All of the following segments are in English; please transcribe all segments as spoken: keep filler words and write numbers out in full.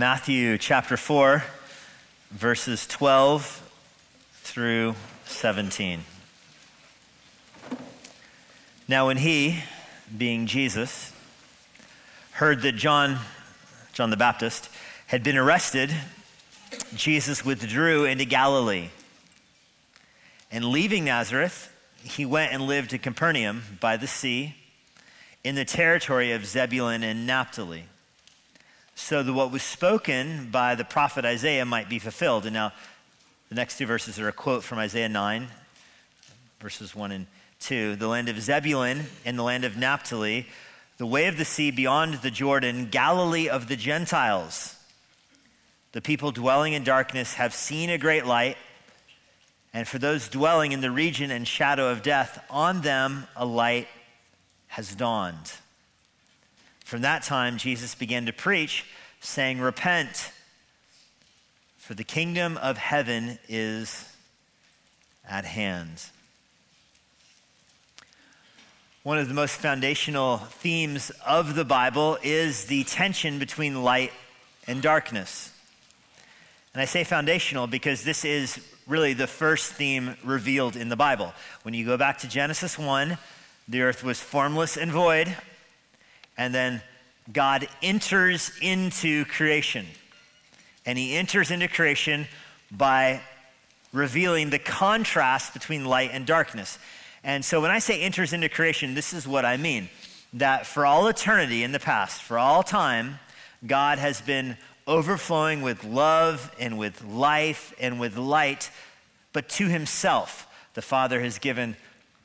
Matthew chapter four, verses twelve through seventeen. Now when he, being Jesus, heard that John, John the Baptist, had been arrested, Jesus withdrew into Galilee. And leaving Nazareth, he went and lived at Capernaum by the sea, in the territory of Zebulun and Naphtali, so that what was spoken by the prophet Isaiah might be fulfilled. And now the next two verses are a quote from Isaiah nine, verses one and two. The land of Zebulun and the land of Naphtali, the way of the sea beyond the Jordan, Galilee of the Gentiles. The people dwelling in darkness have seen a great light, and for those dwelling in the region and shadow of death, on them a light has dawned. From that time, Jesus began to preach, saying, "Repent, for the kingdom of heaven is at hand." One of the most foundational themes of the Bible is the tension between light and darkness. And I say foundational because this is really the first theme revealed in the Bible. When you go back to Genesis one, the earth was formless and void, and then God enters into creation. And he enters into creation by revealing the contrast between light and darkness. And so when I say enters into creation, this is what I mean. That for all eternity in the past, for all time, God has been overflowing with love and with life and with light, but to himself. The Father has given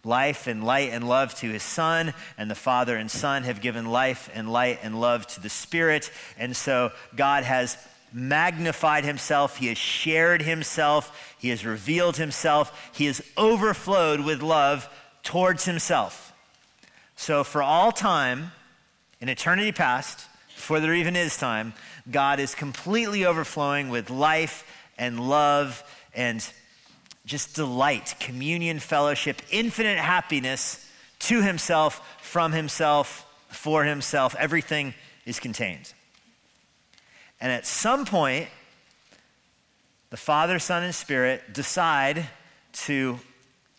life and light and love to his Son, and the Father and Son have given life and light and love to the Spirit. And so God has magnified himself, he has shared himself, he has revealed himself, he has overflowed with love towards himself. So for all time, in eternity past, before there even is time, God is completely overflowing with life and love and just delight, communion, fellowship, infinite happiness to himself, from himself, for himself. Everything is contained. And at some point, the Father, Son, and Spirit decide to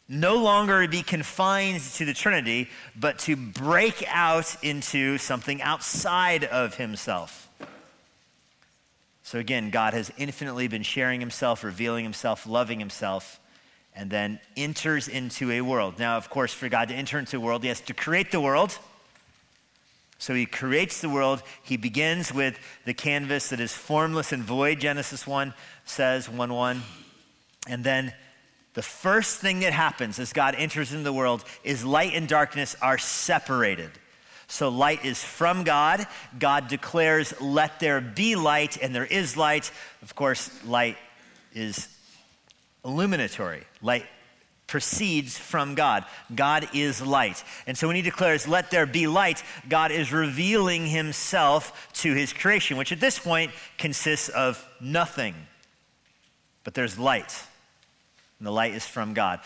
no longer be confined to the Trinity, but to break out into something outside of himself. So again, God has infinitely been sharing himself, revealing himself, loving himself, and then enters into a world. Now, of course, for God to enter into a world, he has to create the world. So he creates the world. He begins with the canvas that is formless and void, Genesis one says, one one. And then the first thing that happens as God enters into the world is light and darkness are separated. So light is from God. God declares, "Let there be light," and there is light. Of course, light is illuminatory. Light proceeds from God. God is light. And so when he declares, "Let there be light," God is revealing himself to his creation, which at this point consists of nothing. But there's light, and the light is from God.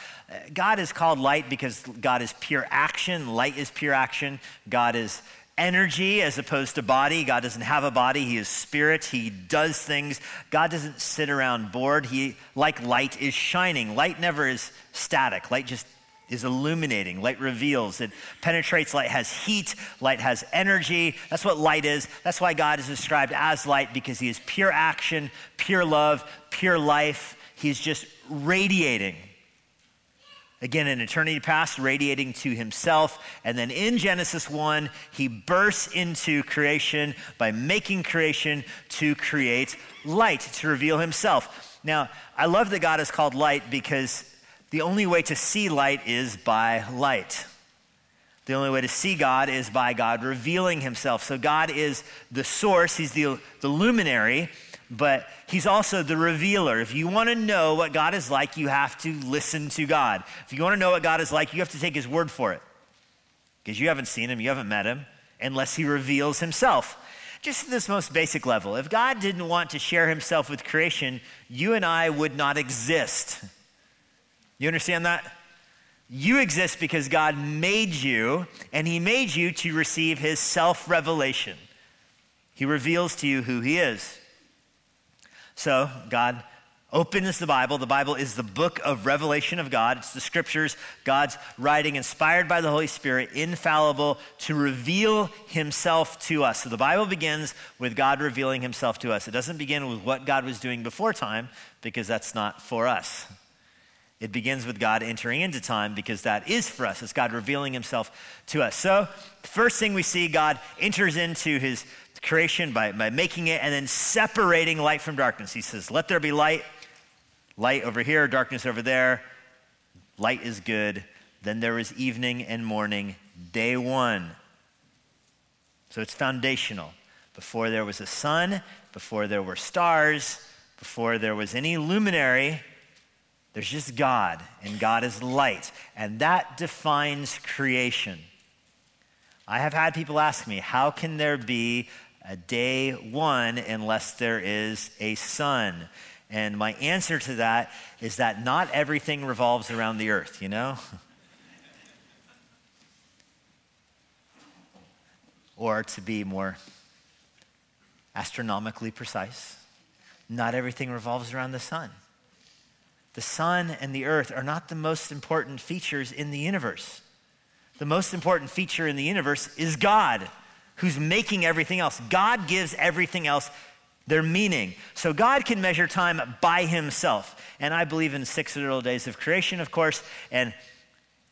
God is called light because God is pure action. Light is pure action. God is energy as opposed to body. God doesn't have a body. He is spirit. He does things. God doesn't sit around bored. He, like light, is shining. Light never is static. Light just is illuminating. Light reveals. It penetrates. Light has heat. Light has energy. That's what light is. That's why God is described as light, because he is pure action, pure love, pure life. He's just radiating. Again, in eternity past, radiating to himself. And then in Genesis one, he bursts into creation by making creation to create light, to reveal himself. Now, I love that God is called light because the only way to see light is by light. The only way to see God is by God revealing himself. So God is the source. He's the, the luminary. But he's also the revealer. If you want to know what God is like, you have to listen to God. If you want to know what God is like, you have to take his word for it, because you haven't seen him, you haven't met him, unless he reveals himself. Just at this most basic level, if God didn't want to share himself with creation, you and I would not exist. You understand that? You exist because God made you, and he made you to receive his self-revelation. He reveals to you who he is. So God opens the Bible. The Bible is the book of revelation of God. It's the scriptures, God's writing inspired by the Holy Spirit, infallible, to reveal himself to us. So the Bible begins with God revealing himself to us. It doesn't begin with what God was doing before time, because that's not for us. It begins with God entering into time, because that is for us. It's God revealing himself to us. So the first thing we see, God enters into his creation by, by making it and then separating light from darkness. He says, let there be light. Light over here, darkness over there. Light is good. Then there is evening and morning, day one. So it's foundational. Before there was a sun, before there were stars, before there was any luminary, there's just God, and God is light. And that defines creation. I have had people ask me, how can there be a day one unless there is a sun? And my answer to that is that not everything revolves around the earth, you know? Or to be more astronomically precise, not everything revolves around the sun. The sun and the earth are not the most important features in the universe. The most important feature in the universe is God, who's making everything else. God gives everything else their meaning. So God can measure time by himself. And I believe in six literal days of creation, of course. And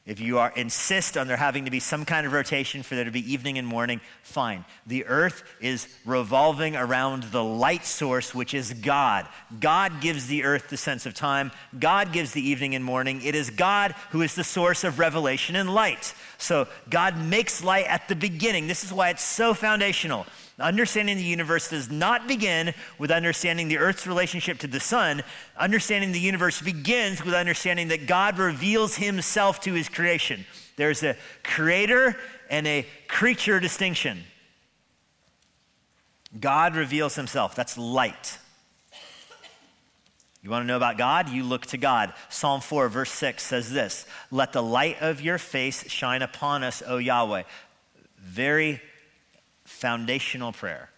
if you are insist on there having to be some kind of rotation for there to be evening and morning, fine. The earth is revolving around the light source, which is God. God gives the earth the sense of time. God gives the evening and morning. It is God who is the source of revelation and light. So God makes light at the beginning. This is why it's so foundational. Understanding the universe does not begin with understanding the earth's relationship to the sun. Understanding the universe begins with understanding that God reveals himself to his creation. There's a creator and a creature distinction. God reveals himself. That's light. You want to know about God? You look to God. Psalm four, verse six says this, let the light of your face shine upon us, O Yahweh. Very foundational prayer.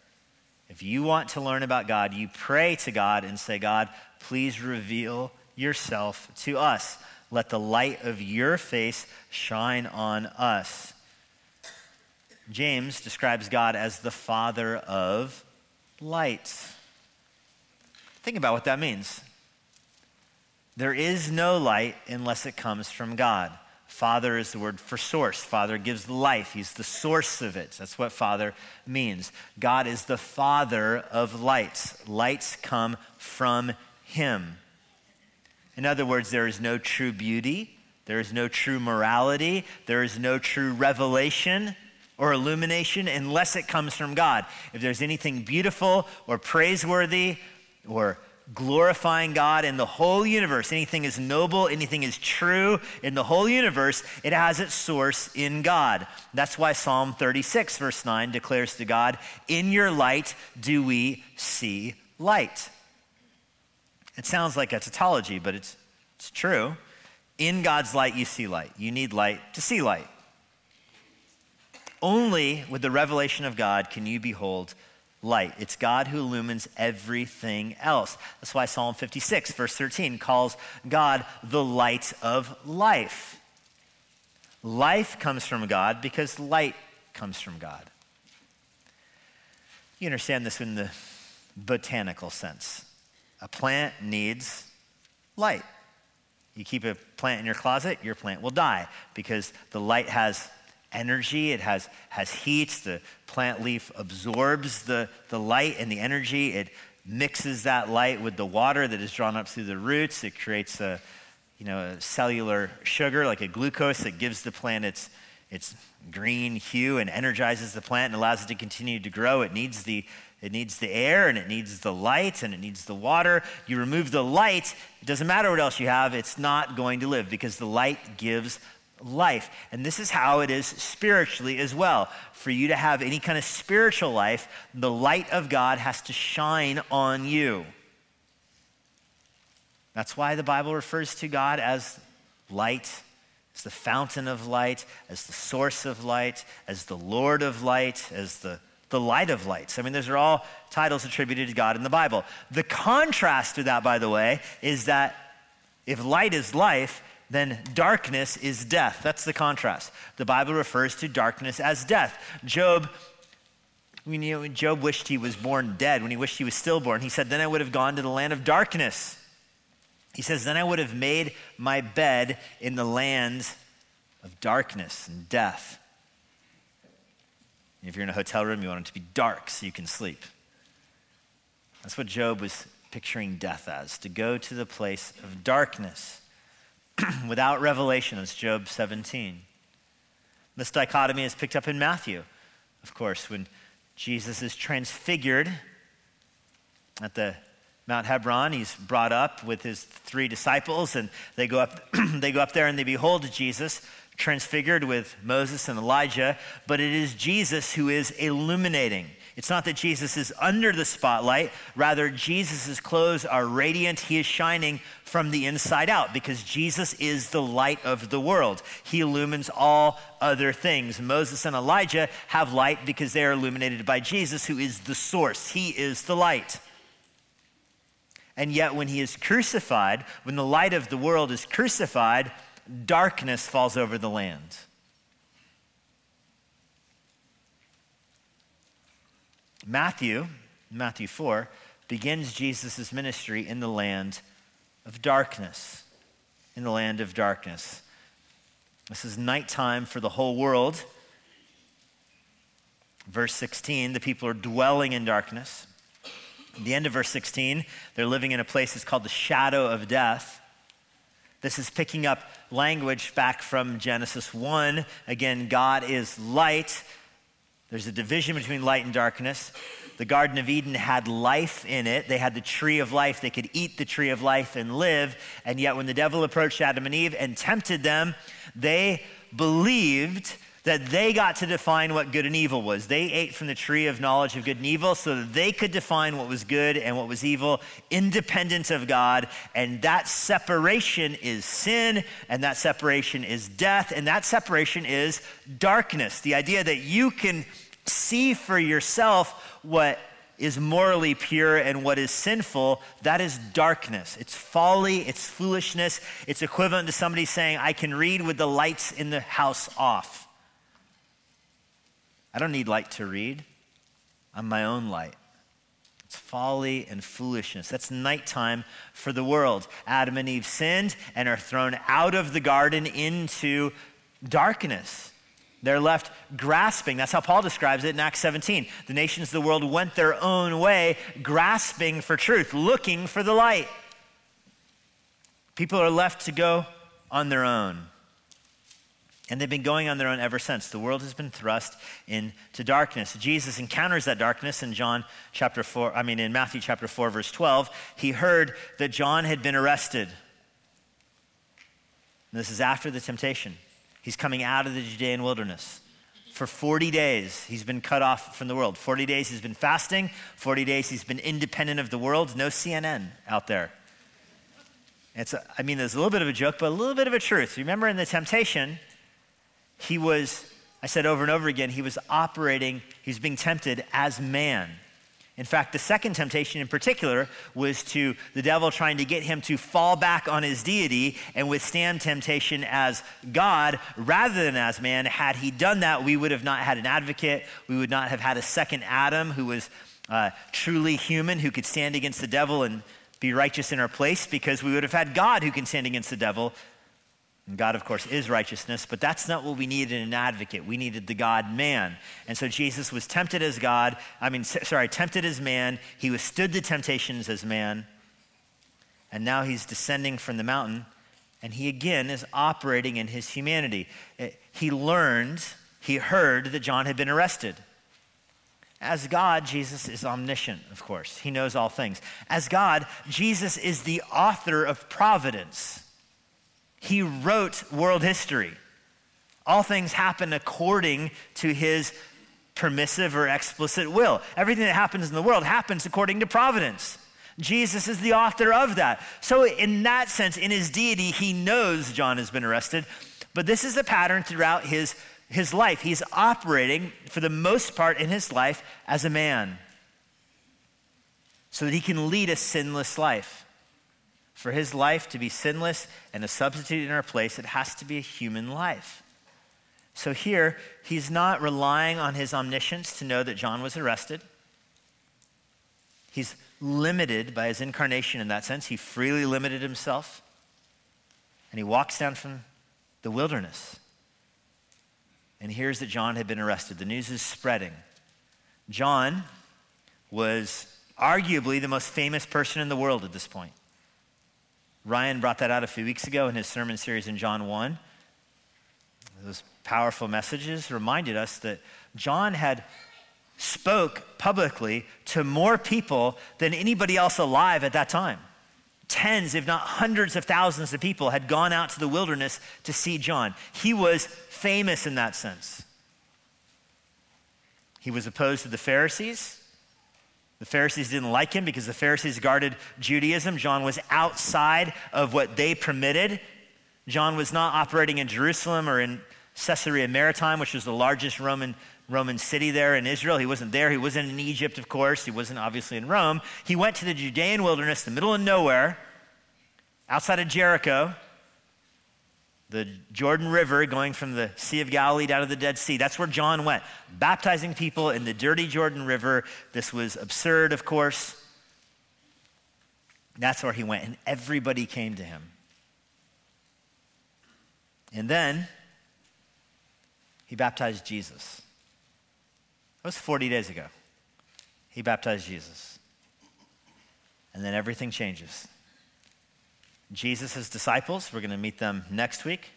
If you want to learn about God, you pray to God and say, God, please reveal yourself to us. Let the light of your face shine on us. James describes God as the Father of lights. Think about what that means. There is no light unless it comes from God. Father is the word for source. Father gives life. He's the source of it. That's what Father means. God is the Father of lights. Lights come from him. In other words, there is no true beauty. There is no true morality. There is no true revelation or illumination unless it comes from God. If there's anything beautiful or praiseworthy or glorifying God in the whole universe, anything is noble, anything is true in the whole universe, it has its source in God. That's why Psalm thirty-six, verse nine declares to God, in your light do we see light. It sounds like a tautology, but it's, it's true. In God's light, you see light. You need light to see light. Only with the revelation of God can you behold light. It's God who illumines everything else. That's why Psalm fifty-six, verse thirteen, calls God the light of life. Life comes from God because light comes from God. You understand this in the botanical sense. A plant needs light. You keep a plant in your closet, your plant will die because the light has energy, it has has heat, the plant leaf absorbs the, the light and the energy, it mixes that light with the water that is drawn up through the roots, it creates a, you know, a cellular sugar like a glucose that gives the plant its, its green hue and energizes the plant and allows it to continue to grow. It needs the It needs the air and it needs the light and it needs the water. You remove the light, it doesn't matter what else you have, it's not going to live because the light gives life. And this is how it is spiritually as well. For you to have any kind of spiritual life, the light of God has to shine on you. That's why the Bible refers to God as light, as the fountain of light, as the source of light, as the Lord of light, as the the light of lights. I mean, those are all titles attributed to God in the Bible. The contrast to that, by the way, is that if light is life, then darkness is death. That's the contrast. The Bible refers to darkness as death. Job, you know, Job wished he was born dead. When he wished he was stillborn, he said, then I would have gone to the land of darkness. He says, then I would have made my bed in the land of darkness and death. If you're in a hotel room, you want it to be dark so you can sleep. That's what Job was picturing death as, to go to the place of darkness without revelation. That's Job seventeen. This dichotomy is picked up in Matthew, of course, when Jesus is transfigured at the Mount Hebron. He's brought up with his three disciples, and they go up, they go up there and they behold Jesus transfigured with Moses and Elijah, but it is Jesus who is illuminating. It's not that Jesus is under the spotlight. Rather, Jesus' clothes are radiant. He is shining from the inside out because Jesus is the light of the world. He illumines all other things. Moses and Elijah have light because they are illuminated by Jesus, who is the source. He is the light. And yet when he is crucified, when the light of the world is crucified, darkness falls over the land. Matthew, Matthew four, begins Jesus' ministry in the land of darkness. In the land of darkness. This is nighttime for the whole world. Verse sixteen, the people are dwelling in darkness. At the end of verse sixteen, they're living in a place that's called the shadow of death. This is picking up language back from Genesis one. Again, God is light. There's a division between light and darkness. The Garden of Eden had life in it. They had the tree of life. They could eat the tree of life and live. And yet when the devil approached Adam and Eve and tempted them, they believed that they got to define what good and evil was. They ate from the tree of knowledge of good and evil so that they could define what was good and what was evil independent of God. And that separation is sin, and that separation is death, and that separation is darkness. The idea that you can see for yourself what is morally pure and what is sinful, that is darkness. It's folly, it's foolishness. It's equivalent to somebody saying, I can read with the lights in the house off. I don't need light to read. I'm my own light. It's folly and foolishness. That's nighttime for the world. Adam and Eve sinned and are thrown out of the garden into darkness. They're left grasping. That's how Paul describes it in Acts seventeen. The nations of the world went their own way, grasping for truth, looking for the light. People are left to go on their own. And they've been going on their own ever since. The world has been thrust into darkness. Jesus encounters that darkness in John chapter four, I mean in Matthew chapter four, verse twelve. He heard that John had been arrested. And this is after the temptation. He's coming out of the Judean wilderness. For forty days, he's been cut off from the world. forty days he's been fasting. forty days he's been independent of the world. No C N N out there. It's a, I mean, there's a little bit of a joke, but a little bit of a truth. Remember in the temptation, he was, I said over and over again, he was operating, he was being tempted as man. In fact, the second temptation in particular was to the devil trying to get him to fall back on his deity and withstand temptation as God rather than as man. Had he done that, we would have not had an advocate. We would not have had a second Adam who was uh, truly human, who could stand against the devil and be righteous in our place, because we would have had God who can stand against the devil. And God, of course, is righteousness, but that's not what we needed in an advocate. We needed the God-man. And so Jesus was tempted as God, I mean, sorry, tempted as man. He withstood the temptations as man. And now he's descending from the mountain, and he again is operating in his humanity. He learned, he heard that John had been arrested. As God, Jesus is omniscient, of course. He knows all things. As God, Jesus is the author of providence. He wrote world history. All things happen according to his permissive or explicit will. Everything that happens in the world happens according to providence. Jesus is the author of that. So in that sense, in his deity, he knows John has been arrested. But this is a pattern throughout his his life. He's operating, for the most part in his life, as a man so that he can lead a sinless life. For his life to be sinless and a substitute in our place, it has to be a human life. So here, he's not relying on his omniscience to know that John was arrested. He's limited by his incarnation in that sense. He freely limited himself. And he walks down from the wilderness and hears that John had been arrested. The news is spreading. John was arguably the most famous person in the world at this point. Ryan brought that out a few weeks ago in his sermon series in John one. Those powerful messages reminded us that John had spoke publicly to more people than anybody else alive at that time. Tens, if not hundreds of thousands of people had gone out to the wilderness to see John. He was famous in that sense. He was opposed to the Pharisees. The Pharisees didn't like him because the Pharisees guarded Judaism. John was outside of what they permitted. John was not operating in Jerusalem or in Caesarea Maritime, which was the largest Roman Roman city there in Israel. He wasn't there. He wasn't in Egypt, of course. He wasn't obviously in Rome. He went to the Judean wilderness, the middle of nowhere, outside of Jericho, the Jordan River going from the Sea of Galilee down to the Dead Sea. That's where John went, baptizing people in the dirty Jordan River. This was absurd, of course. That's where he went, and everybody came to him. And then he baptized Jesus. It was forty days ago. He baptized Jesus. And then everything changes. Jesus' disciples, we're going to meet them next week.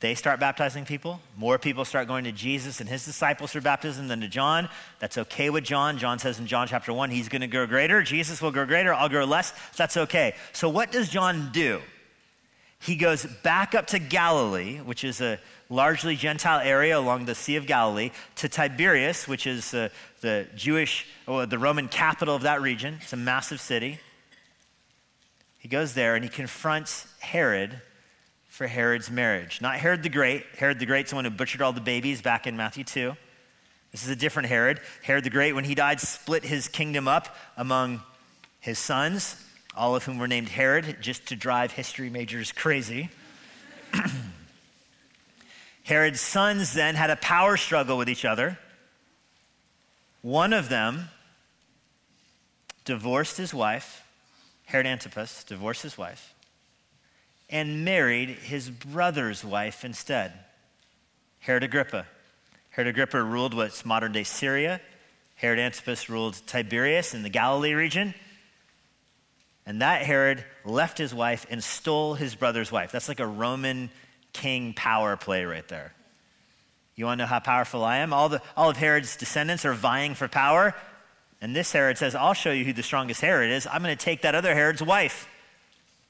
They start baptizing people. More people start going to Jesus and his disciples for baptism than to John. That's okay with John. John says in John chapter one, he's going to grow greater. Jesus will grow greater. I'll grow less. That's okay. So what does John do? He goes back up to Galilee, which is a largely Gentile area along the Sea of Galilee, to Tiberias, which is uh, the Jewish, or the Roman capital of that region. It's a massive city. He goes there and he confronts Herod for Herod's marriage. Not Herod the Great. Herod the Great is the one who butchered all the babies back in Matthew two. This is a different Herod. Herod the Great, when he died, split his kingdom up among his sons, all of whom were named Herod, just to drive history majors crazy. Herod's sons then had a power struggle with each other. One of them divorced his wife. Herod Antipas divorced his wife and married his brother's wife instead, Herod Agrippa. Herod Agrippa ruled what's modern-day Syria. Herod Antipas ruled Tiberias in the Galilee region. And that Herod left his wife and stole his brother's wife. That's like a Roman king power play right there. You want to know how powerful I am? All the all of Herod's descendants are vying for power. And this Herod says, I'll show you who the strongest Herod is. I'm going to take that other Herod's wife.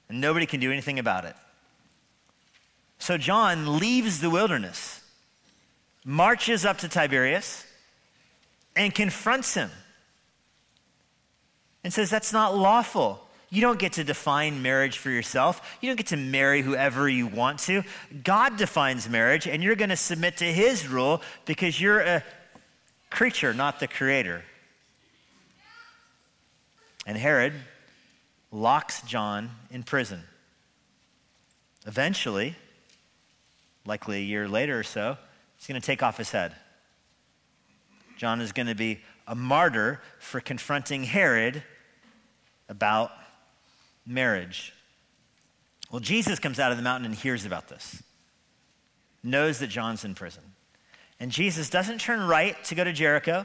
And nobody can do anything about it. So John leaves the wilderness, marches up to Tiberias, and confronts him. And says, that's not lawful. You don't get to define marriage for yourself. You don't get to marry whoever you want to. God defines marriage, and you're going to submit to his rule because you're a creature, not the creator. And Herod locks John in prison. Eventually, likely a year later or so, he's going to take off his head. John is going to be a martyr for confronting Herod about marriage. Well, Jesus comes out of the mountain and hears about this, knows that John's in prison. And Jesus doesn't turn right to go to Jericho.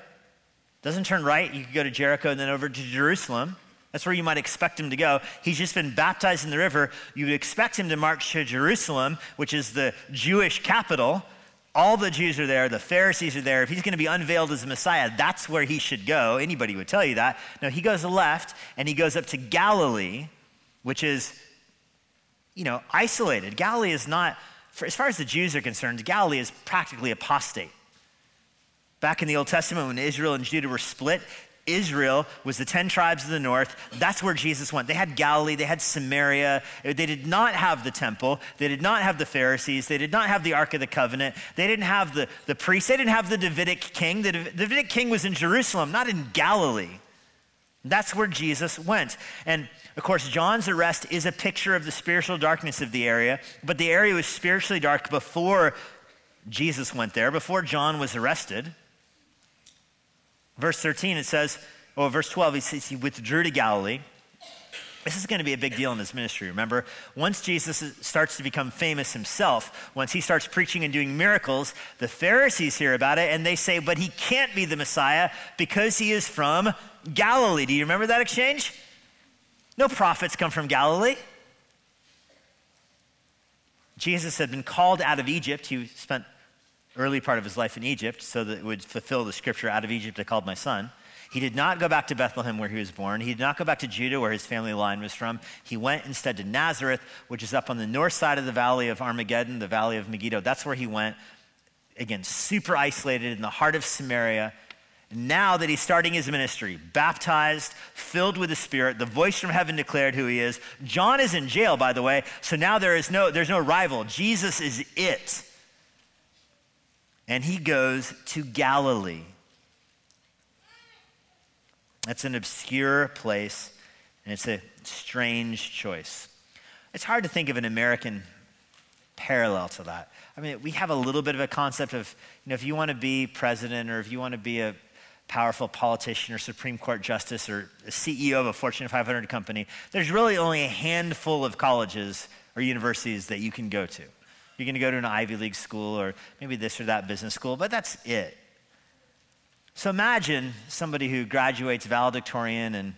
Doesn't turn right. You could go to Jericho and then over to Jerusalem. That's where you might expect him to go. He's just been baptized in the river. You would expect him to march to Jerusalem, which is the Jewish capital. All the Jews are there. The Pharisees are there. If he's going to be unveiled as the Messiah, that's where he should go. Anybody would tell you that. No, he goes left, and he goes up to Galilee, which is, you know, isolated. Galilee is not, for, as far as the Jews are concerned, Galilee is practically apostate. Back in the Old Testament, when Israel and Judah were split, Israel was the ten tribes of the north. That's where Jesus went. They had Galilee, they had Samaria. They did not have the temple. They did not have the Pharisees. They did not have the Ark of the Covenant. They didn't have the, the priests. They didn't have the Davidic king. The Davidic king was in Jerusalem, not in Galilee. That's where Jesus went. And of course, John's arrest is a picture of the spiritual darkness of the area, but the area was spiritually dark before Jesus went there, before John was arrested. Verse thirteen, it says, or verse twelve, he says he withdrew to Galilee. This is going to be a big deal in his ministry, remember? Once Jesus starts to become famous himself, once he starts preaching and doing miracles, the Pharisees hear about it and they say, but he can't be the Messiah because he is from Galilee. Do you remember that exchange? No prophets come from Galilee. Jesus had been called out of Egypt. He spent early part of his life in Egypt so that it would fulfill the scripture, out of Egypt I called my son. He did not go back to Bethlehem where he was born. He did not go back to Judah where his family line was from. He went instead to Nazareth, which is up on the north side of the valley of Armageddon, the valley of Megiddo. That's where he went. Again, super isolated in the heart of Samaria. Now that he's starting his ministry, baptized, filled with the Spirit, the voice from heaven declared who he is. John is in jail, by the way, so now there is no, there's no rival. Jesus is it. And he goes to Galilee. That's an obscure place, and it's a strange choice. It's hard to think of an American parallel to that. I mean, we have a little bit of a concept of, you know, if you want to be president or if you want to be a powerful politician or Supreme Court justice or a C E O of a Fortune five hundred company, there's really only a handful of colleges or universities that you can go to. You're going to go to an Ivy League school or maybe this or that business school, but that's it. So imagine somebody who graduates valedictorian and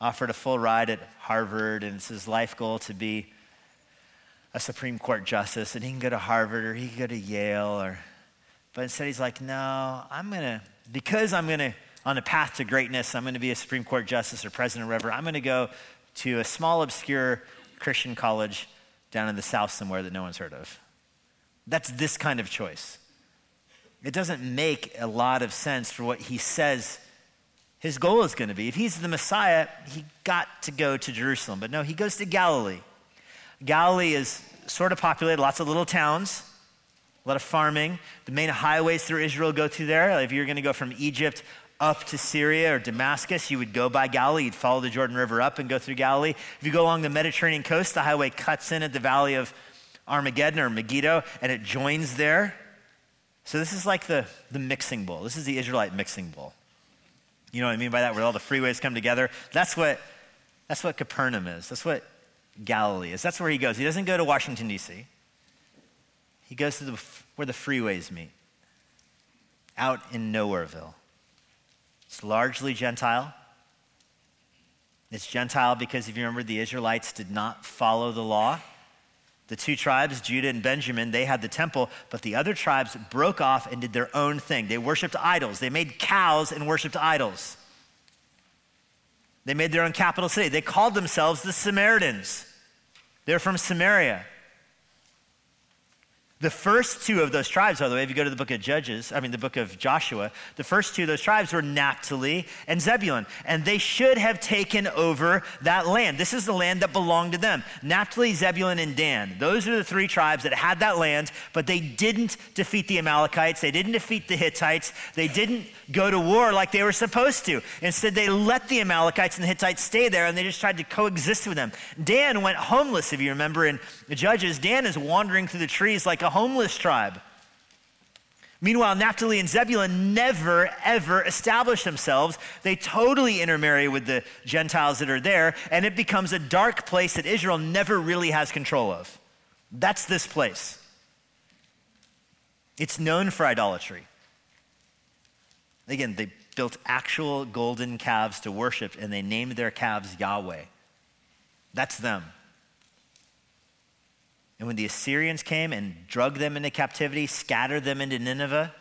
offered a full ride at Harvard, and it's his life goal to be a Supreme Court justice, and he can go to Harvard or he can go to Yale, or, but instead he's like, no, I'm going to, because I'm going to, on a path to greatness, I'm going to be a Supreme Court justice or president or whatever, I'm going to go to a small, obscure Christian college down in the south somewhere that no one's heard of. That's this kind of choice. It doesn't make a lot of sense for what he says his goal is going to be. If he's the Messiah, he got to go to Jerusalem. But no, he goes to Galilee. Galilee is sort of populated, lots of little towns, a lot of farming. The main highways through Israel go through there. If you're going to go from Egypt up to Syria or Damascus, you would go by Galilee. You'd follow the Jordan River up and go through Galilee. If you go along the Mediterranean coast, the highway cuts in at the valley of Armageddon or Megiddo, and it joins there. So this is like the, the mixing bowl. This is the Israelite mixing bowl. You know what I mean by that? Where all the freeways come together. That's what, that's what Capernaum is. That's what Galilee is. That's where he goes. He doesn't go to Washington, D C. He goes to the, where the freeways meet, out in Nowhereville. It's largely Gentile. It's Gentile because, if you remember, the Israelites did not follow the law. The two tribes, Judah and Benjamin, they had the temple, but the other tribes broke off and did their own thing. They worshiped idols. They made cows and worshiped idols. They made their own capital city. They called themselves the Samaritans. They're from Samaria. The first two of those tribes, by the way, if you go to the book of Judges, I mean the book of Joshua, the first two of those tribes were Naphtali and Zebulun, and they should have taken over that land. This is the land that belonged to them. Naphtali, Zebulun, and Dan. Those are the three tribes that had that land, but they didn't defeat the Amalekites. They didn't defeat the Hittites. They didn't go to war like they were supposed to. Instead, they let the Amalekites and the Hittites stay there, and they just tried to coexist with them. Dan went homeless, if you remember in Judges. Dan is wandering through the trees like a homeless tribe. Meanwhile, Naphtali and Zebulun never, ever established themselves. They totally intermarry with the Gentiles that are there, and it becomes a dark place that Israel never really has control of. That's this place. It's known for idolatry. Again, they built actual golden calves to worship, and they named their calves Yahweh. That's them. And when the Assyrians came and dragged them into captivity, scattered them into Nineveh,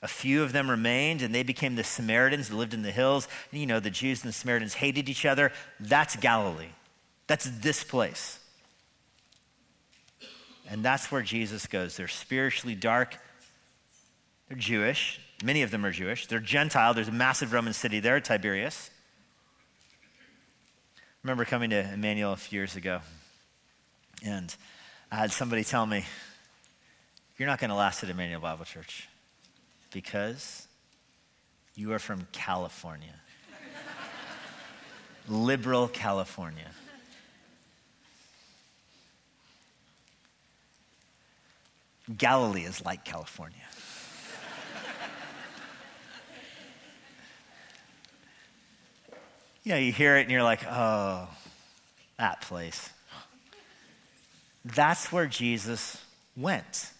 a few of them remained, and they became the Samaritans that lived in the hills. And you know, the Jews and the Samaritans hated each other. That's Galilee. That's this place. And that's where Jesus goes. They're spiritually dark. They're Jewish. Many of them are Jewish. They're Gentile. There's a massive Roman city there, Tiberias. I remember coming to Emmanuel a few years ago, and I had somebody tell me, "You're not going to last at Emmanuel Bible Church because you are from California." Liberal California. Galilee is like California. You know, you hear it and you're like, oh, that place. That's where Jesus went,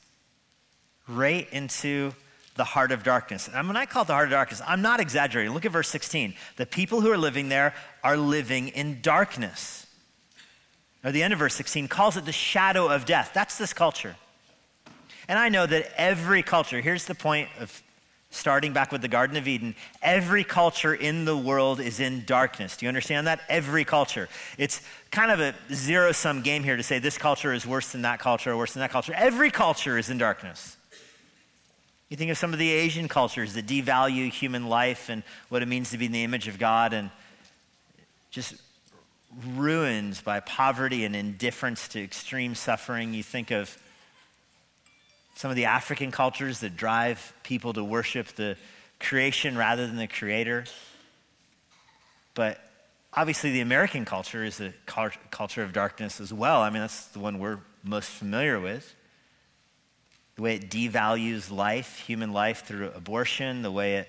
right into the heart of darkness. And when I call it the heart of darkness, I'm not exaggerating. Look at verse sixteen. The people who are living there are living in darkness. Or the end of verse sixteen calls it the shadow of death. That's this culture. And I know that every culture, here's the point of starting back with the Garden of Eden, every culture in the world is in darkness. Do you understand that? Every culture. It's kind of a zero-sum game here to say this culture is worse than that culture or worse than that culture. Every culture is in darkness. You think of some of the Asian cultures that devalue human life and what it means to be in the image of God, and just ruined by poverty and indifference to extreme suffering. You think of some of the African cultures that drive people to worship the creation rather than the creator. But obviously the American culture is a culture of darkness as well. I mean, that's the one we're most familiar with. The way it devalues life, human life, through abortion, the way it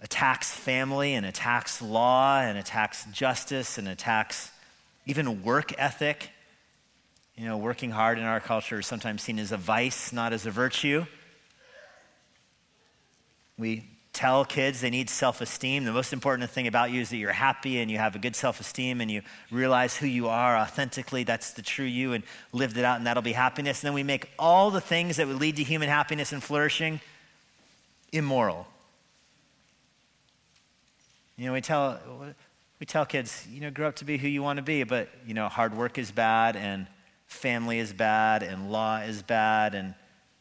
attacks family and attacks law and attacks justice and attacks even work ethic. You know, working hard in our culture is sometimes seen as a vice, not as a virtue. We tell kids they need self-esteem. The most important thing about you is that you're happy and you have a good self-esteem and you realize who you are authentically. That's the true you, and lived it out, and that'll be happiness. And then we make all the things that would lead to human happiness and flourishing immoral. You know, we tell we tell kids, you know, grow up to be who you want to be, but, you know, hard work is bad, and family is bad, and law is bad, and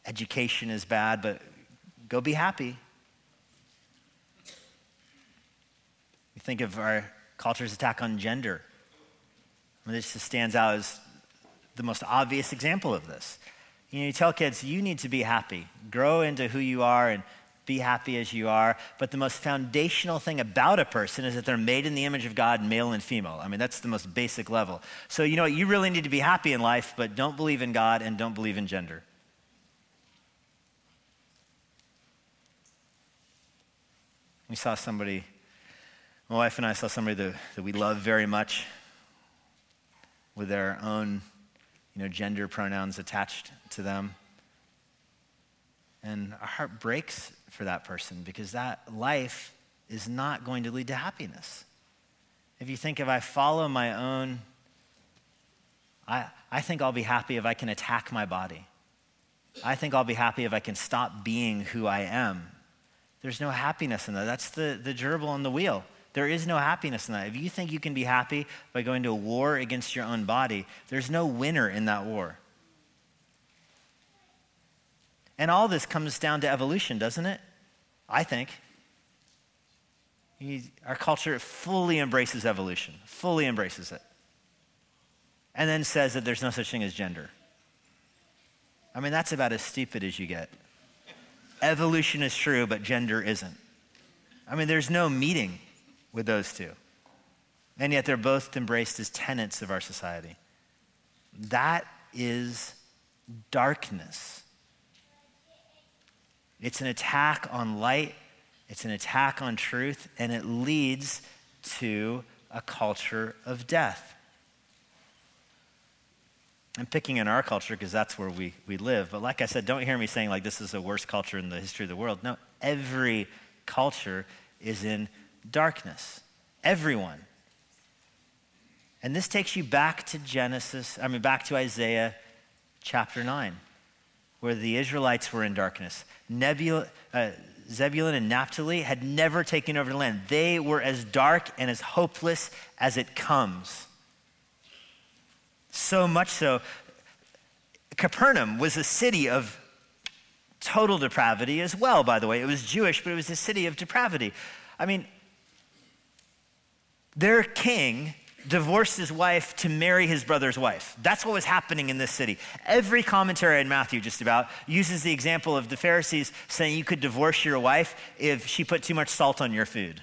education is bad, but go be happy. You think of our culture's attack on gender. I mean, this just stands out as the most obvious example of this. You know, you tell kids, you need to be happy. Grow into who you are and be happy as you are. But the most foundational thing about a person is that they're made in the image of God, male and female. I mean, that's the most basic level. So, you know, you really need to be happy in life, but don't believe in God and don't believe in gender. We saw somebody, my wife and I saw somebody that, that we love very much with their own, you know, gender pronouns attached to them. And our heart breaks for that person, because that life is not going to lead to happiness. If you think, if I follow my own, I, I think I'll be happy if I can attack my body. I think I'll be happy if I can stop being who I am. There's no happiness in that. That's the, the gerbil on the wheel. There is no happiness in that. If you think you can be happy by going to war against your own body, there's no winner in that war. And all this comes down to evolution, doesn't it? I think. You, our culture fully embraces evolution, fully embraces it, and then says that there's no such thing as gender. I mean, that's about as stupid as you get. Evolution is true, but gender isn't. I mean, there's no meeting with those two. And yet they're both embraced as tenets of our society. That is darkness. It's an attack on light, it's an attack on truth, and it leads to a culture of death. I'm picking on our culture because that's where we, we live, but like I said, don't hear me saying like this is the worst culture in the history of the world. No, every culture is in darkness, everyone. And this takes you back to Genesis, I mean back to Isaiah chapter nine. Where the Israelites were in darkness. Nebula, uh, Zebulun and Naphtali had never taken over the land. They were as dark and as hopeless as it comes. So much so, Capernaum was a city of total depravity as well, by the way. It was Jewish, but it was a city of depravity. I mean, their king divorced his wife to marry his brother's wife. That's what was happening in this city. Every commentary in Matthew just about uses the example of the Pharisees saying you could divorce your wife if she put too much salt on your food.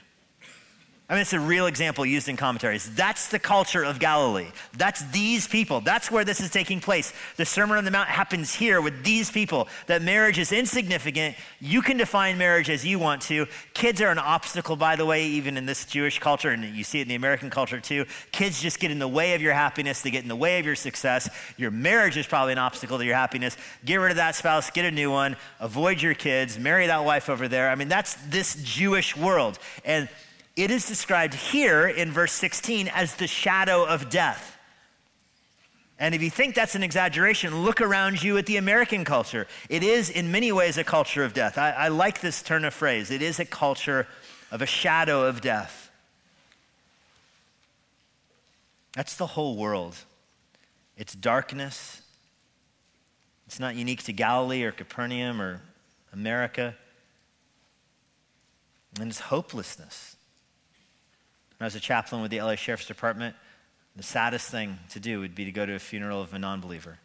I mean, it's a real example used in commentaries. That's the culture of Galilee. That's these people. That's where this is taking place. The Sermon on the Mount happens here with these people, that marriage is insignificant. You can define marriage as you want to. Kids are an obstacle, by the way, even in this Jewish culture, and you see it in the American culture too. Kids just get in the way of your happiness. They get in the way of your success. Your marriage is probably an obstacle to your happiness. Get rid of that spouse, get a new one, avoid your kids, marry that wife over there. I mean, that's this Jewish world. And it is described here in verse sixteen as the shadow of death. And if you think that's an exaggeration, look around you at the American culture. It is in many ways a culture of death. I, I like this turn of phrase. It is a culture of a shadow of death. That's the whole world. It's darkness. It's not unique to Galilee or Capernaum or America. And it's hopelessness. When I was a chaplain with the L A Sheriff's Department, the saddest thing to do would be to go to a funeral of a non-believer.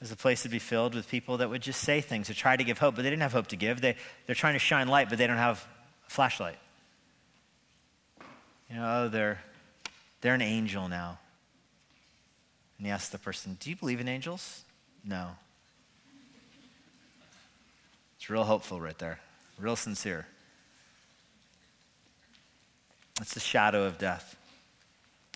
There's a place to be filled with people that would just say things to try to give hope, but they didn't have hope to give. They, they're trying to shine light, but they don't have a flashlight. You know, oh, they're, they're an angel now. And you ask the person, do you believe in angels? No. It's real hopeful right there, real sincere. It's the shadow of death.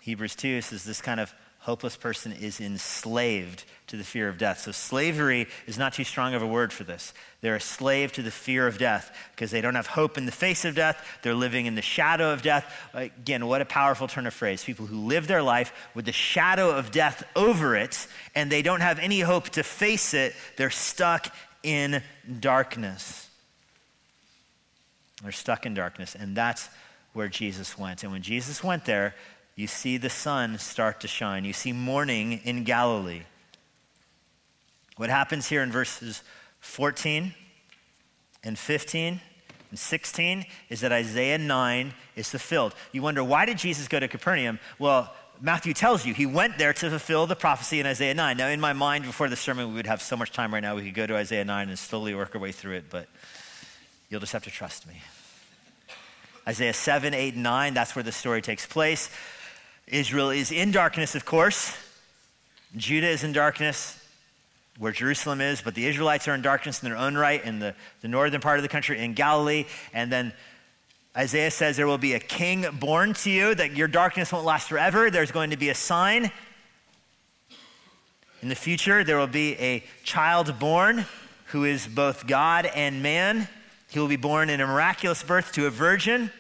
Hebrews two says this kind of hopeless person is enslaved to the fear of death. So slavery is not too strong of a word for this. They're a slave to the fear of death because they don't have hope in the face of death. They're living in the shadow of death. Again, what a powerful turn of phrase. People who live their life with the shadow of death over it, and they don't have any hope to face it. They're stuck in darkness. They're stuck in darkness, and that's where Jesus went. And when Jesus went there, you see the sun start to shine. You see morning in Galilee. What happens here in verses fourteen and fifteen and sixteen is that Isaiah nine is fulfilled. You wonder, why did Jesus go to Capernaum? Well, Matthew tells you he went there to fulfill the prophecy in Isaiah nine. Now, in my mind, before the sermon, we would have so much time right now. We could go to Isaiah nine and slowly work our way through it, but you'll just have to trust me. Isaiah seven, eight, and nine, that's where the story takes place. Israel is in darkness, of course. Judah is in darkness, where Jerusalem is, but the Israelites are in darkness in their own right in the, the northern part of the country, in Galilee. And then Isaiah says there will be a king born to you, that your darkness won't last forever. There's going to be a sign. In the future, there will be a child born who is both God and man. He will be born in a miraculous birth to a virgin,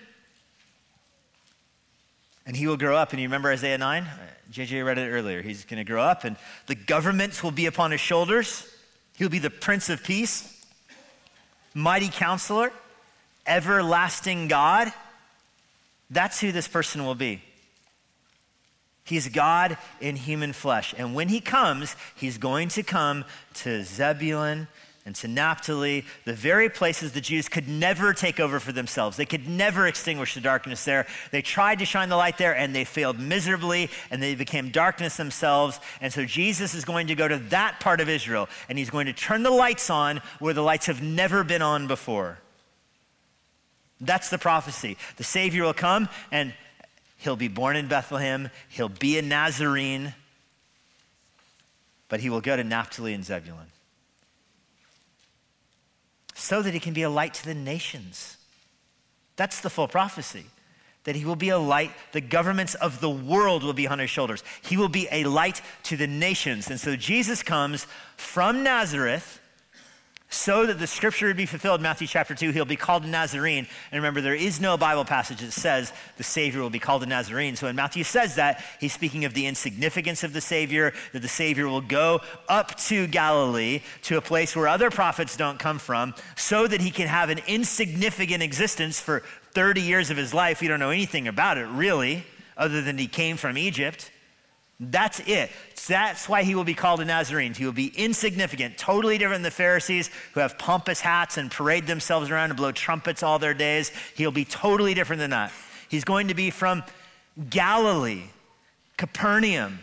and he will grow up. And you remember Isaiah nine? J J read it earlier. He's going to grow up, and the governments will be upon his shoulders. He'll be the Prince of Peace, Mighty Counselor, Everlasting God. That's who this person will be. He's God in human flesh. And when he comes, he's going to come to Zebulun and to Naphtali, the very places the Jews could never take over for themselves. They could never extinguish the darkness there. They tried to shine the light there, and they failed miserably, and they became darkness themselves. And so Jesus is going to go to that part of Israel, and he's going to turn the lights on where the lights have never been on before. That's the prophecy. The Savior will come, and he'll be born in Bethlehem. He'll be a Nazarene, but he will go to Naphtali and Zebulun, so that he can be a light to the nations. That's the full prophecy, that he will be a light. The governments of the world will be on his shoulders. He will be a light to the nations. And so Jesus comes from Nazareth so that the scripture would be fulfilled. Matthew chapter two, he'll be called a Nazarene. And remember, there is no Bible passage that says the Savior will be called a Nazarene. So when Matthew says that, he's speaking of the insignificance of the Savior, that the Savior will go up to Galilee, to a place where other prophets don't come from, so that he can have an insignificant existence for thirty years of his life. We don't know anything about it, really, other than he came from Egypt. That's it. That's why he will be called a Nazarene. He will be insignificant, totally different than the Pharisees who have pompous hats and parade themselves around and blow trumpets all their days. He'll be totally different than that. He's going to be from Galilee, Capernaum,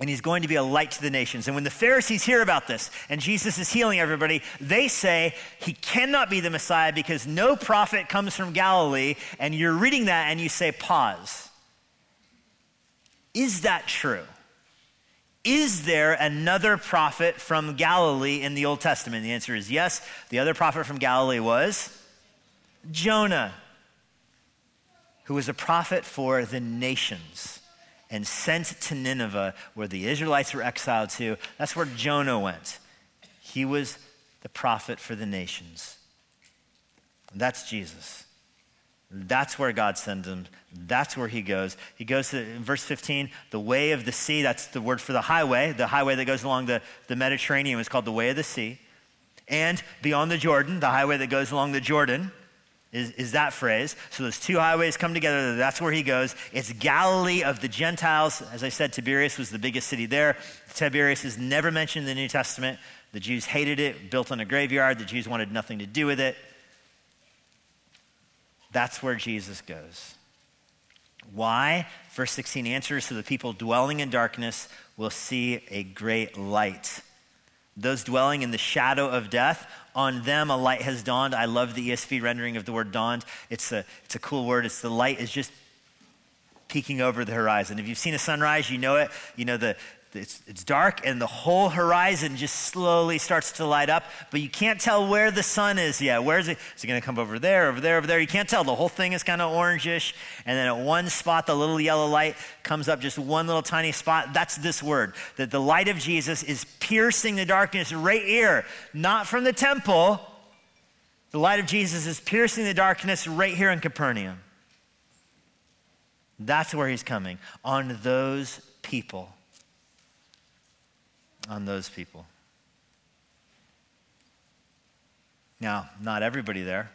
and he's going to be a light to the nations. And when the Pharisees hear about this and Jesus is healing everybody, they say he cannot be the Messiah because no prophet comes from Galilee. And you're reading that and you say, pause. Is that true? Is there another prophet from Galilee in the Old Testament? The answer is yes. The other prophet from Galilee was Jonah, who was a prophet for the nations and sent to Nineveh, where the Israelites were exiled to. That's where Jonah went. He was the prophet for the nations. That's Jesus. That's where God sends him. That's where he goes. He goes to, in verse fifteen, the way of the sea. That's the word for the highway. The highway that goes along the, the Mediterranean was called the way of the sea. And beyond the Jordan, the highway that goes along the Jordan is, is that phrase. So those two highways come together. That's where he goes. It's Galilee of the Gentiles. As I said, Tiberias was the biggest city there. Tiberias is never mentioned in the New Testament. The Jews hated it, built on a graveyard. The Jews wanted nothing to do with it. That's where Jesus goes. Why? Verse sixteen answers, so the people dwelling in darkness will see a great light. Those dwelling in the shadow of death, on them a light has dawned. I love the E S V rendering of the word dawned. It's a, it's a cool word. It's the light is just peeking over the horizon. If you've seen a sunrise, you know it. You know the it's, it's dark and the whole horizon just slowly starts to light up, but you can't tell where the sun is yet. Where is it? Is it gonna come over there, over there, over there? You can't tell. The whole thing is kind of orangish. And then at one spot, the little yellow light comes up, just one little tiny spot. That's this word, that the light of Jesus is piercing the darkness right here, not from the temple. The light of Jesus is piercing the darkness right here in Capernaum. That's where he's coming, on those people. on those people. Now, not everybody there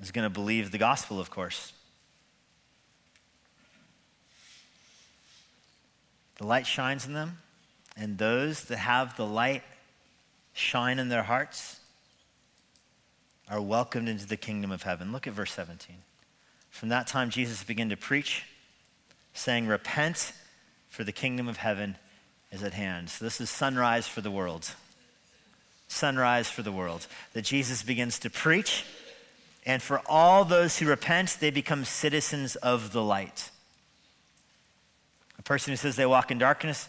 is going to believe the gospel, of course. The light shines in them, and those that have the light shine in their hearts are welcomed into the kingdom of heaven. Look at verse seventeen. From that time, Jesus began to preach, saying, repent, for the kingdom of heaven is at hand. So this is sunrise for the world. Sunrise for the world. That Jesus begins to preach, and for all those who repent, they become citizens of the light. A person who says they walk in darkness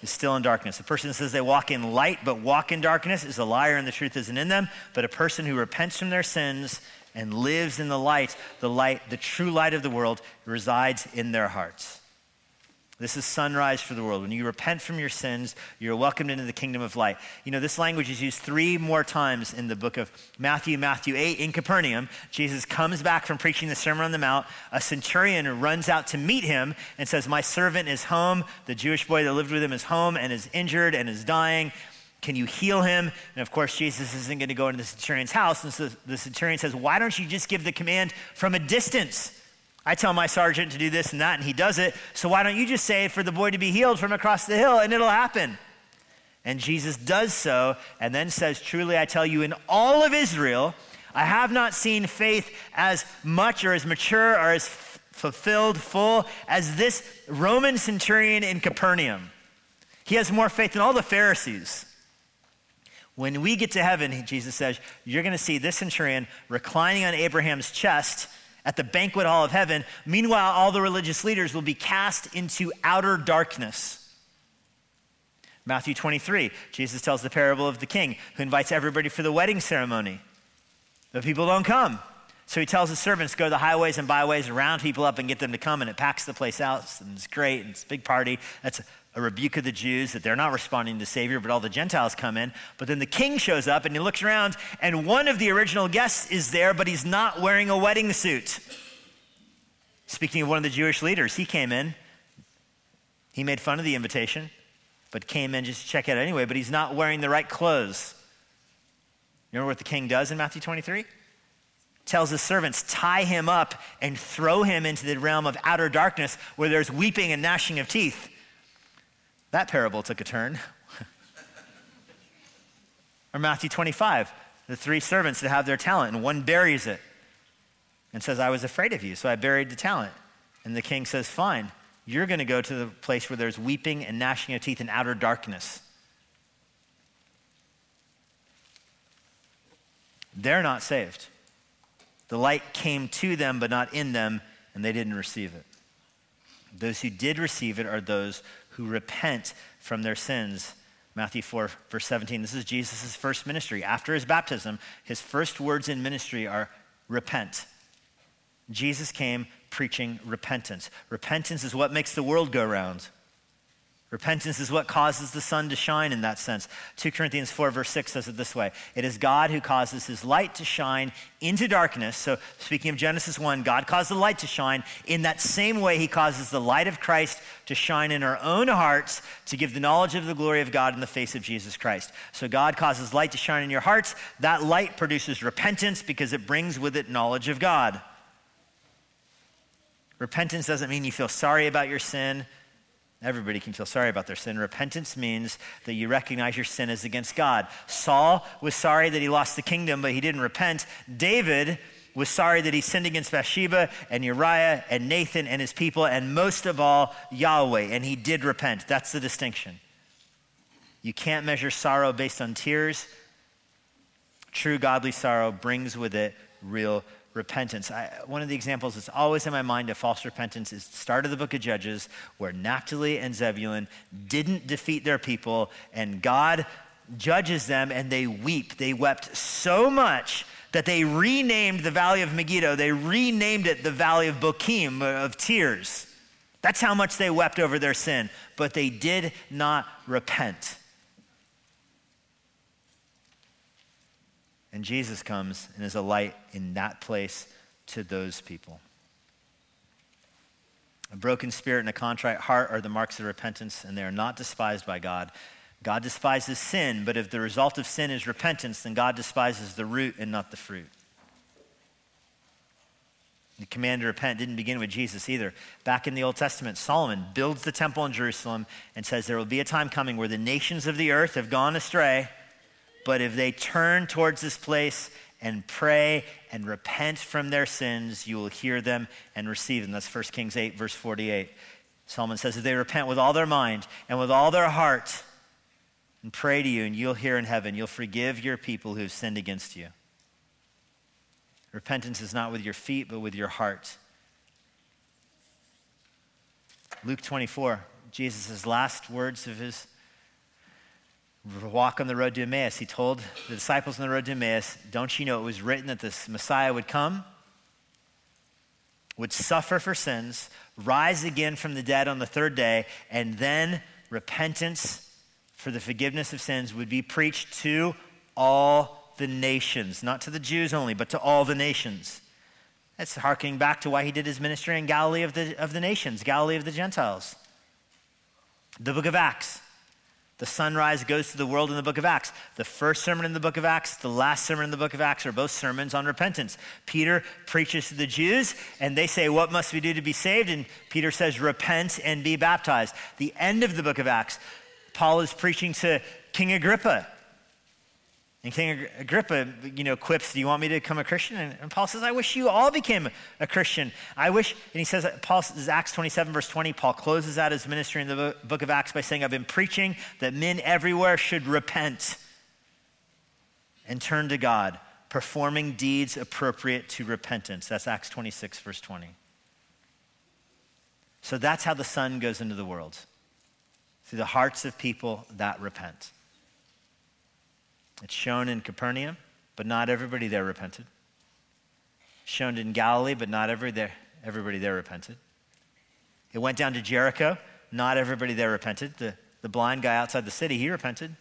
is still in darkness. A person who says they walk in light but walk in darkness is a liar and the truth isn't in them. But a person who repents from their sins and lives in the light, the light, the true light of the world, resides in their hearts. This is sunrise for the world. When you repent from your sins, you're welcomed into the kingdom of light. You know, this language is used three more times in the book of Matthew, Matthew eight. In Capernaum, Jesus comes back from preaching the Sermon on the Mount. A centurion runs out to meet him and says, my servant is home. The Jewish boy that lived with him is home and is injured and is dying. Can you heal him? And of course, Jesus isn't going to go into the centurion's house. And so the centurion says, why don't you just give the command from a distance? I tell my sergeant to do this and that, and he does it. So why don't you just say for the boy to be healed from across the hill, and it'll happen? And Jesus does so, and then says, truly I tell you, in all of Israel, I have not seen faith as much or as mature or as f- fulfilled, full as this Roman centurion in Capernaum. He has more faith than all the Pharisees. When we get to heaven, Jesus says, you're gonna see this centurion reclining on Abraham's chest at the banquet hall of heaven. Meanwhile, all the religious leaders will be cast into outer darkness. Matthew twenty-three, Jesus tells the parable of the king who invites everybody for the wedding ceremony. The people don't come. So he tells his servants, go to the highways and byways and round people up and get them to come, and it packs the place out, and it's great, and it's a big party. That's a rebuke of the Jews that they're not responding to the Savior, but all the Gentiles come in. But then the king shows up and he looks around, and one of the original guests is there, but he's not wearing a wedding suit. Speaking of one of the Jewish leaders, he came in. He made fun of the invitation, but came in just to check it out anyway, but he's not wearing the right clothes. You remember what the king does in Matthew twenty-three? tells his servants, tie him up and throw him into the realm of outer darkness where there's weeping and gnashing of teeth. That parable took a turn. Or Matthew twenty-five, the three servants that have their talent, and one buries it and says, I was afraid of you, so I buried the talent. And the king says, fine, you're going to go to the place where there's weeping and gnashing of teeth and outer darkness. They're not saved. The light came to them, but not in them, and they didn't receive it. Those who did receive it are those who repent from their sins. Matthew four, verse seventeen. This is Jesus' first ministry. After his baptism, his first words in ministry are repent. Jesus came preaching repentance. Repentance is what makes the world go round. Repentance is what causes the sun to shine in that sense. Second Corinthians four, verse six says it this way. It is God who causes his light to shine into darkness. So speaking of Genesis one, God caused the light to shine. In that same way, he causes the light of Christ to shine in our own hearts to give the knowledge of the glory of God in the face of Jesus Christ. So God causes light to shine in your hearts. That light produces repentance because it brings with it knowledge of God. Repentance doesn't mean you feel sorry about your sin. Everybody can feel sorry about their sin. Repentance means that you recognize your sin is against God. Saul was sorry that he lost the kingdom, but he didn't repent. David was sorry that he sinned against Bathsheba and Uriah and Nathan and his people and most of all, Yahweh, and he did repent. That's the distinction. You can't measure sorrow based on tears. True godly sorrow brings with it real repentance. I, one of the examples that's always in my mind of false repentance is the start of the book of Judges where Naphtali and Zebulun didn't defeat their people and God judges them and they weep. They wept so much that they renamed the valley of Megiddo. They renamed it the valley of Bochim, of tears. That's how much they wept over their sin, but they did not repent. And Jesus comes and is a light in that place to those people. A broken spirit and a contrite heart are the marks of repentance, and they are not despised by God. God despises sin, but if the result of sin is repentance, then God despises the root and not the fruit. The command to repent didn't begin with Jesus either. Back in the Old Testament, Solomon builds the temple in Jerusalem and says there will be a time coming where the nations of the earth have gone astray, but if they turn towards this place and pray and repent from their sins, you will hear them and receive them. That's First Kings eight, verse forty-eight. Solomon says, if they repent with all their mind and with all their heart and pray to you, and you'll hear in heaven, you'll forgive your people who've sinned against you. Repentance is not with your feet, but with your heart. Luke twenty-four, Jesus' last words of his walk on the road to Emmaus. He told the disciples on the road to Emmaus, don't you know it was written that this Messiah would come, would suffer for sins, rise again from the dead on the third day, and then repentance for the forgiveness of sins would be preached to all the nations, not to the Jews only, but to all the nations. That's harkening back to why he did his ministry in Galilee of the, of the nations, Galilee of the Gentiles. The book of Acts. The sunrise goes to the world in the book of Acts. The first sermon in the book of Acts, the last sermon in the book of Acts are both sermons on repentance. Peter preaches to the Jews and they say, what must we do to be saved? And Peter says, repent and be baptized. The end of the book of Acts, Paul is preaching to King Agrippa. And King Agrippa, you know, quips, do you want me to become a Christian? And, and Paul says, I wish you all became a Christian. I wish, and he says, Paul says, Acts twenty-seven, verse twenty, Paul closes out his ministry in the book of Acts by saying, I've been preaching that men everywhere should repent and turn to God, performing deeds appropriate to repentance. That's Acts twenty-six, verse twenty. So that's how the sun goes into the world, through the hearts of people that repent. It's shown in Capernaum, but not everybody there repented. Shown in Galilee, but not every there, everybody there repented. It went down to Jericho, not everybody there repented. The, the blind guy outside the city, he repented.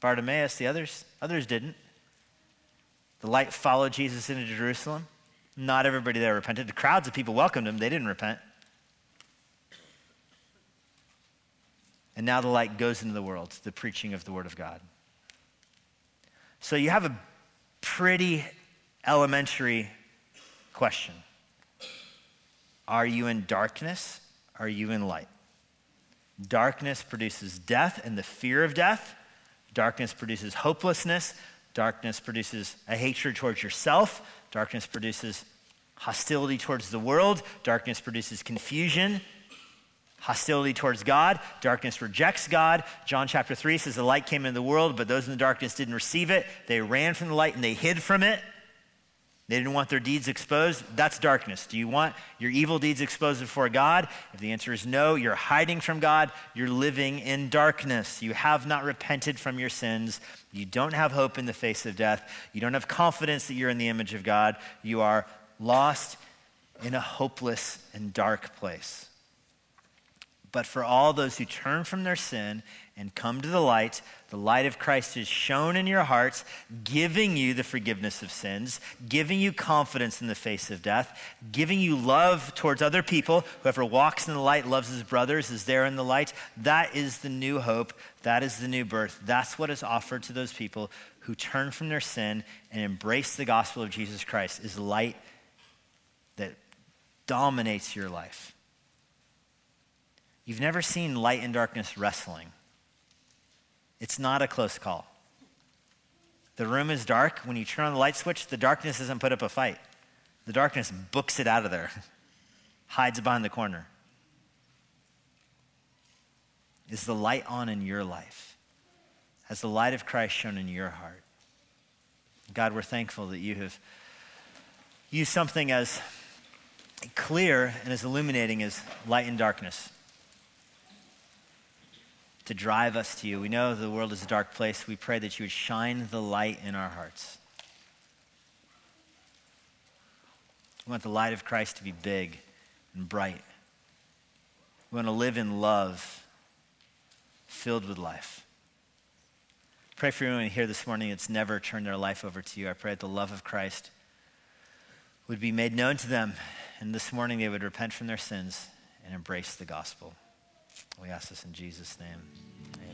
Bartimaeus, the others, others didn't. The light followed Jesus into Jerusalem. Not everybody there repented. The crowds of people welcomed him. They didn't repent. And now the light goes into the world, the preaching of the word of God. So you have a pretty elementary Question. Are you in darkness? Are you in light? Darkness produces death and the fear of death. Darkness produces hopelessness. Darkness produces a hatred towards yourself. Darkness produces hostility towards the world. Darkness produces confusion, hostility towards God. Darkness rejects God. John chapter three says the light came into the world, but those in the darkness didn't receive it. They ran from the light and they hid from it. They didn't want their deeds exposed. That's darkness. Do you want your evil deeds exposed before God? If the answer is no, you're hiding from God. You're living in darkness. You have not repented from your sins. You don't have hope in the face of death. You don't have confidence that you're in the image of God. You are lost in a hopeless and dark place. But for all those who turn from their sin and come to the light, the light of Christ is shown in your hearts, giving you the forgiveness of sins, giving you confidence in the face of death, giving you love towards other people. Whoever walks in the light, loves his brothers, is there in the light. That is the new hope. That is the new birth. That's what is offered to those people who turn from their sin and embrace the gospel of Jesus Christ, is light that dominates your life. You've never seen light and darkness wrestling. It's not a close call. The room is dark. When you turn on the light switch, the darkness doesn't put up a fight. The darkness books it out of there, hides behind the corner. Is the light on in your life? Has the light of Christ shone in your heart? God, we're thankful that you have used something as clear and as illuminating as light and darkness to drive us to you. We know the world is a dark place. We pray that you would shine the light in our hearts. We want the light of Christ to be big and bright. We want to live in love, filled with life. Pray for anyone here this morning that's never turned their life over to you. I pray that the love of Christ would be made known to them, and this morning they would repent from their sins and embrace the gospel. We ask this in Jesus' name.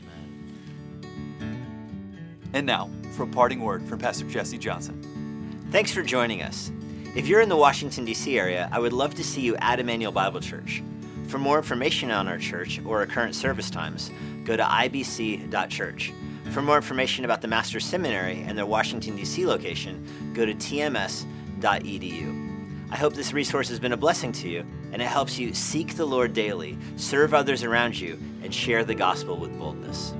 Amen. And now, for a parting word from Pastor Jesse Johnson. Thanks for joining us. If you're in the Washington, D C area, I would love to see you at Emmanuel Bible Church. For more information on our church or our current service times, go to i b c dot church. For more information about the Master's Seminary and their Washington, D C location, go to t m s dot e d u. I hope this resource has been a blessing to you, and it helps you seek the Lord daily, serve others around you, and share the gospel with boldness.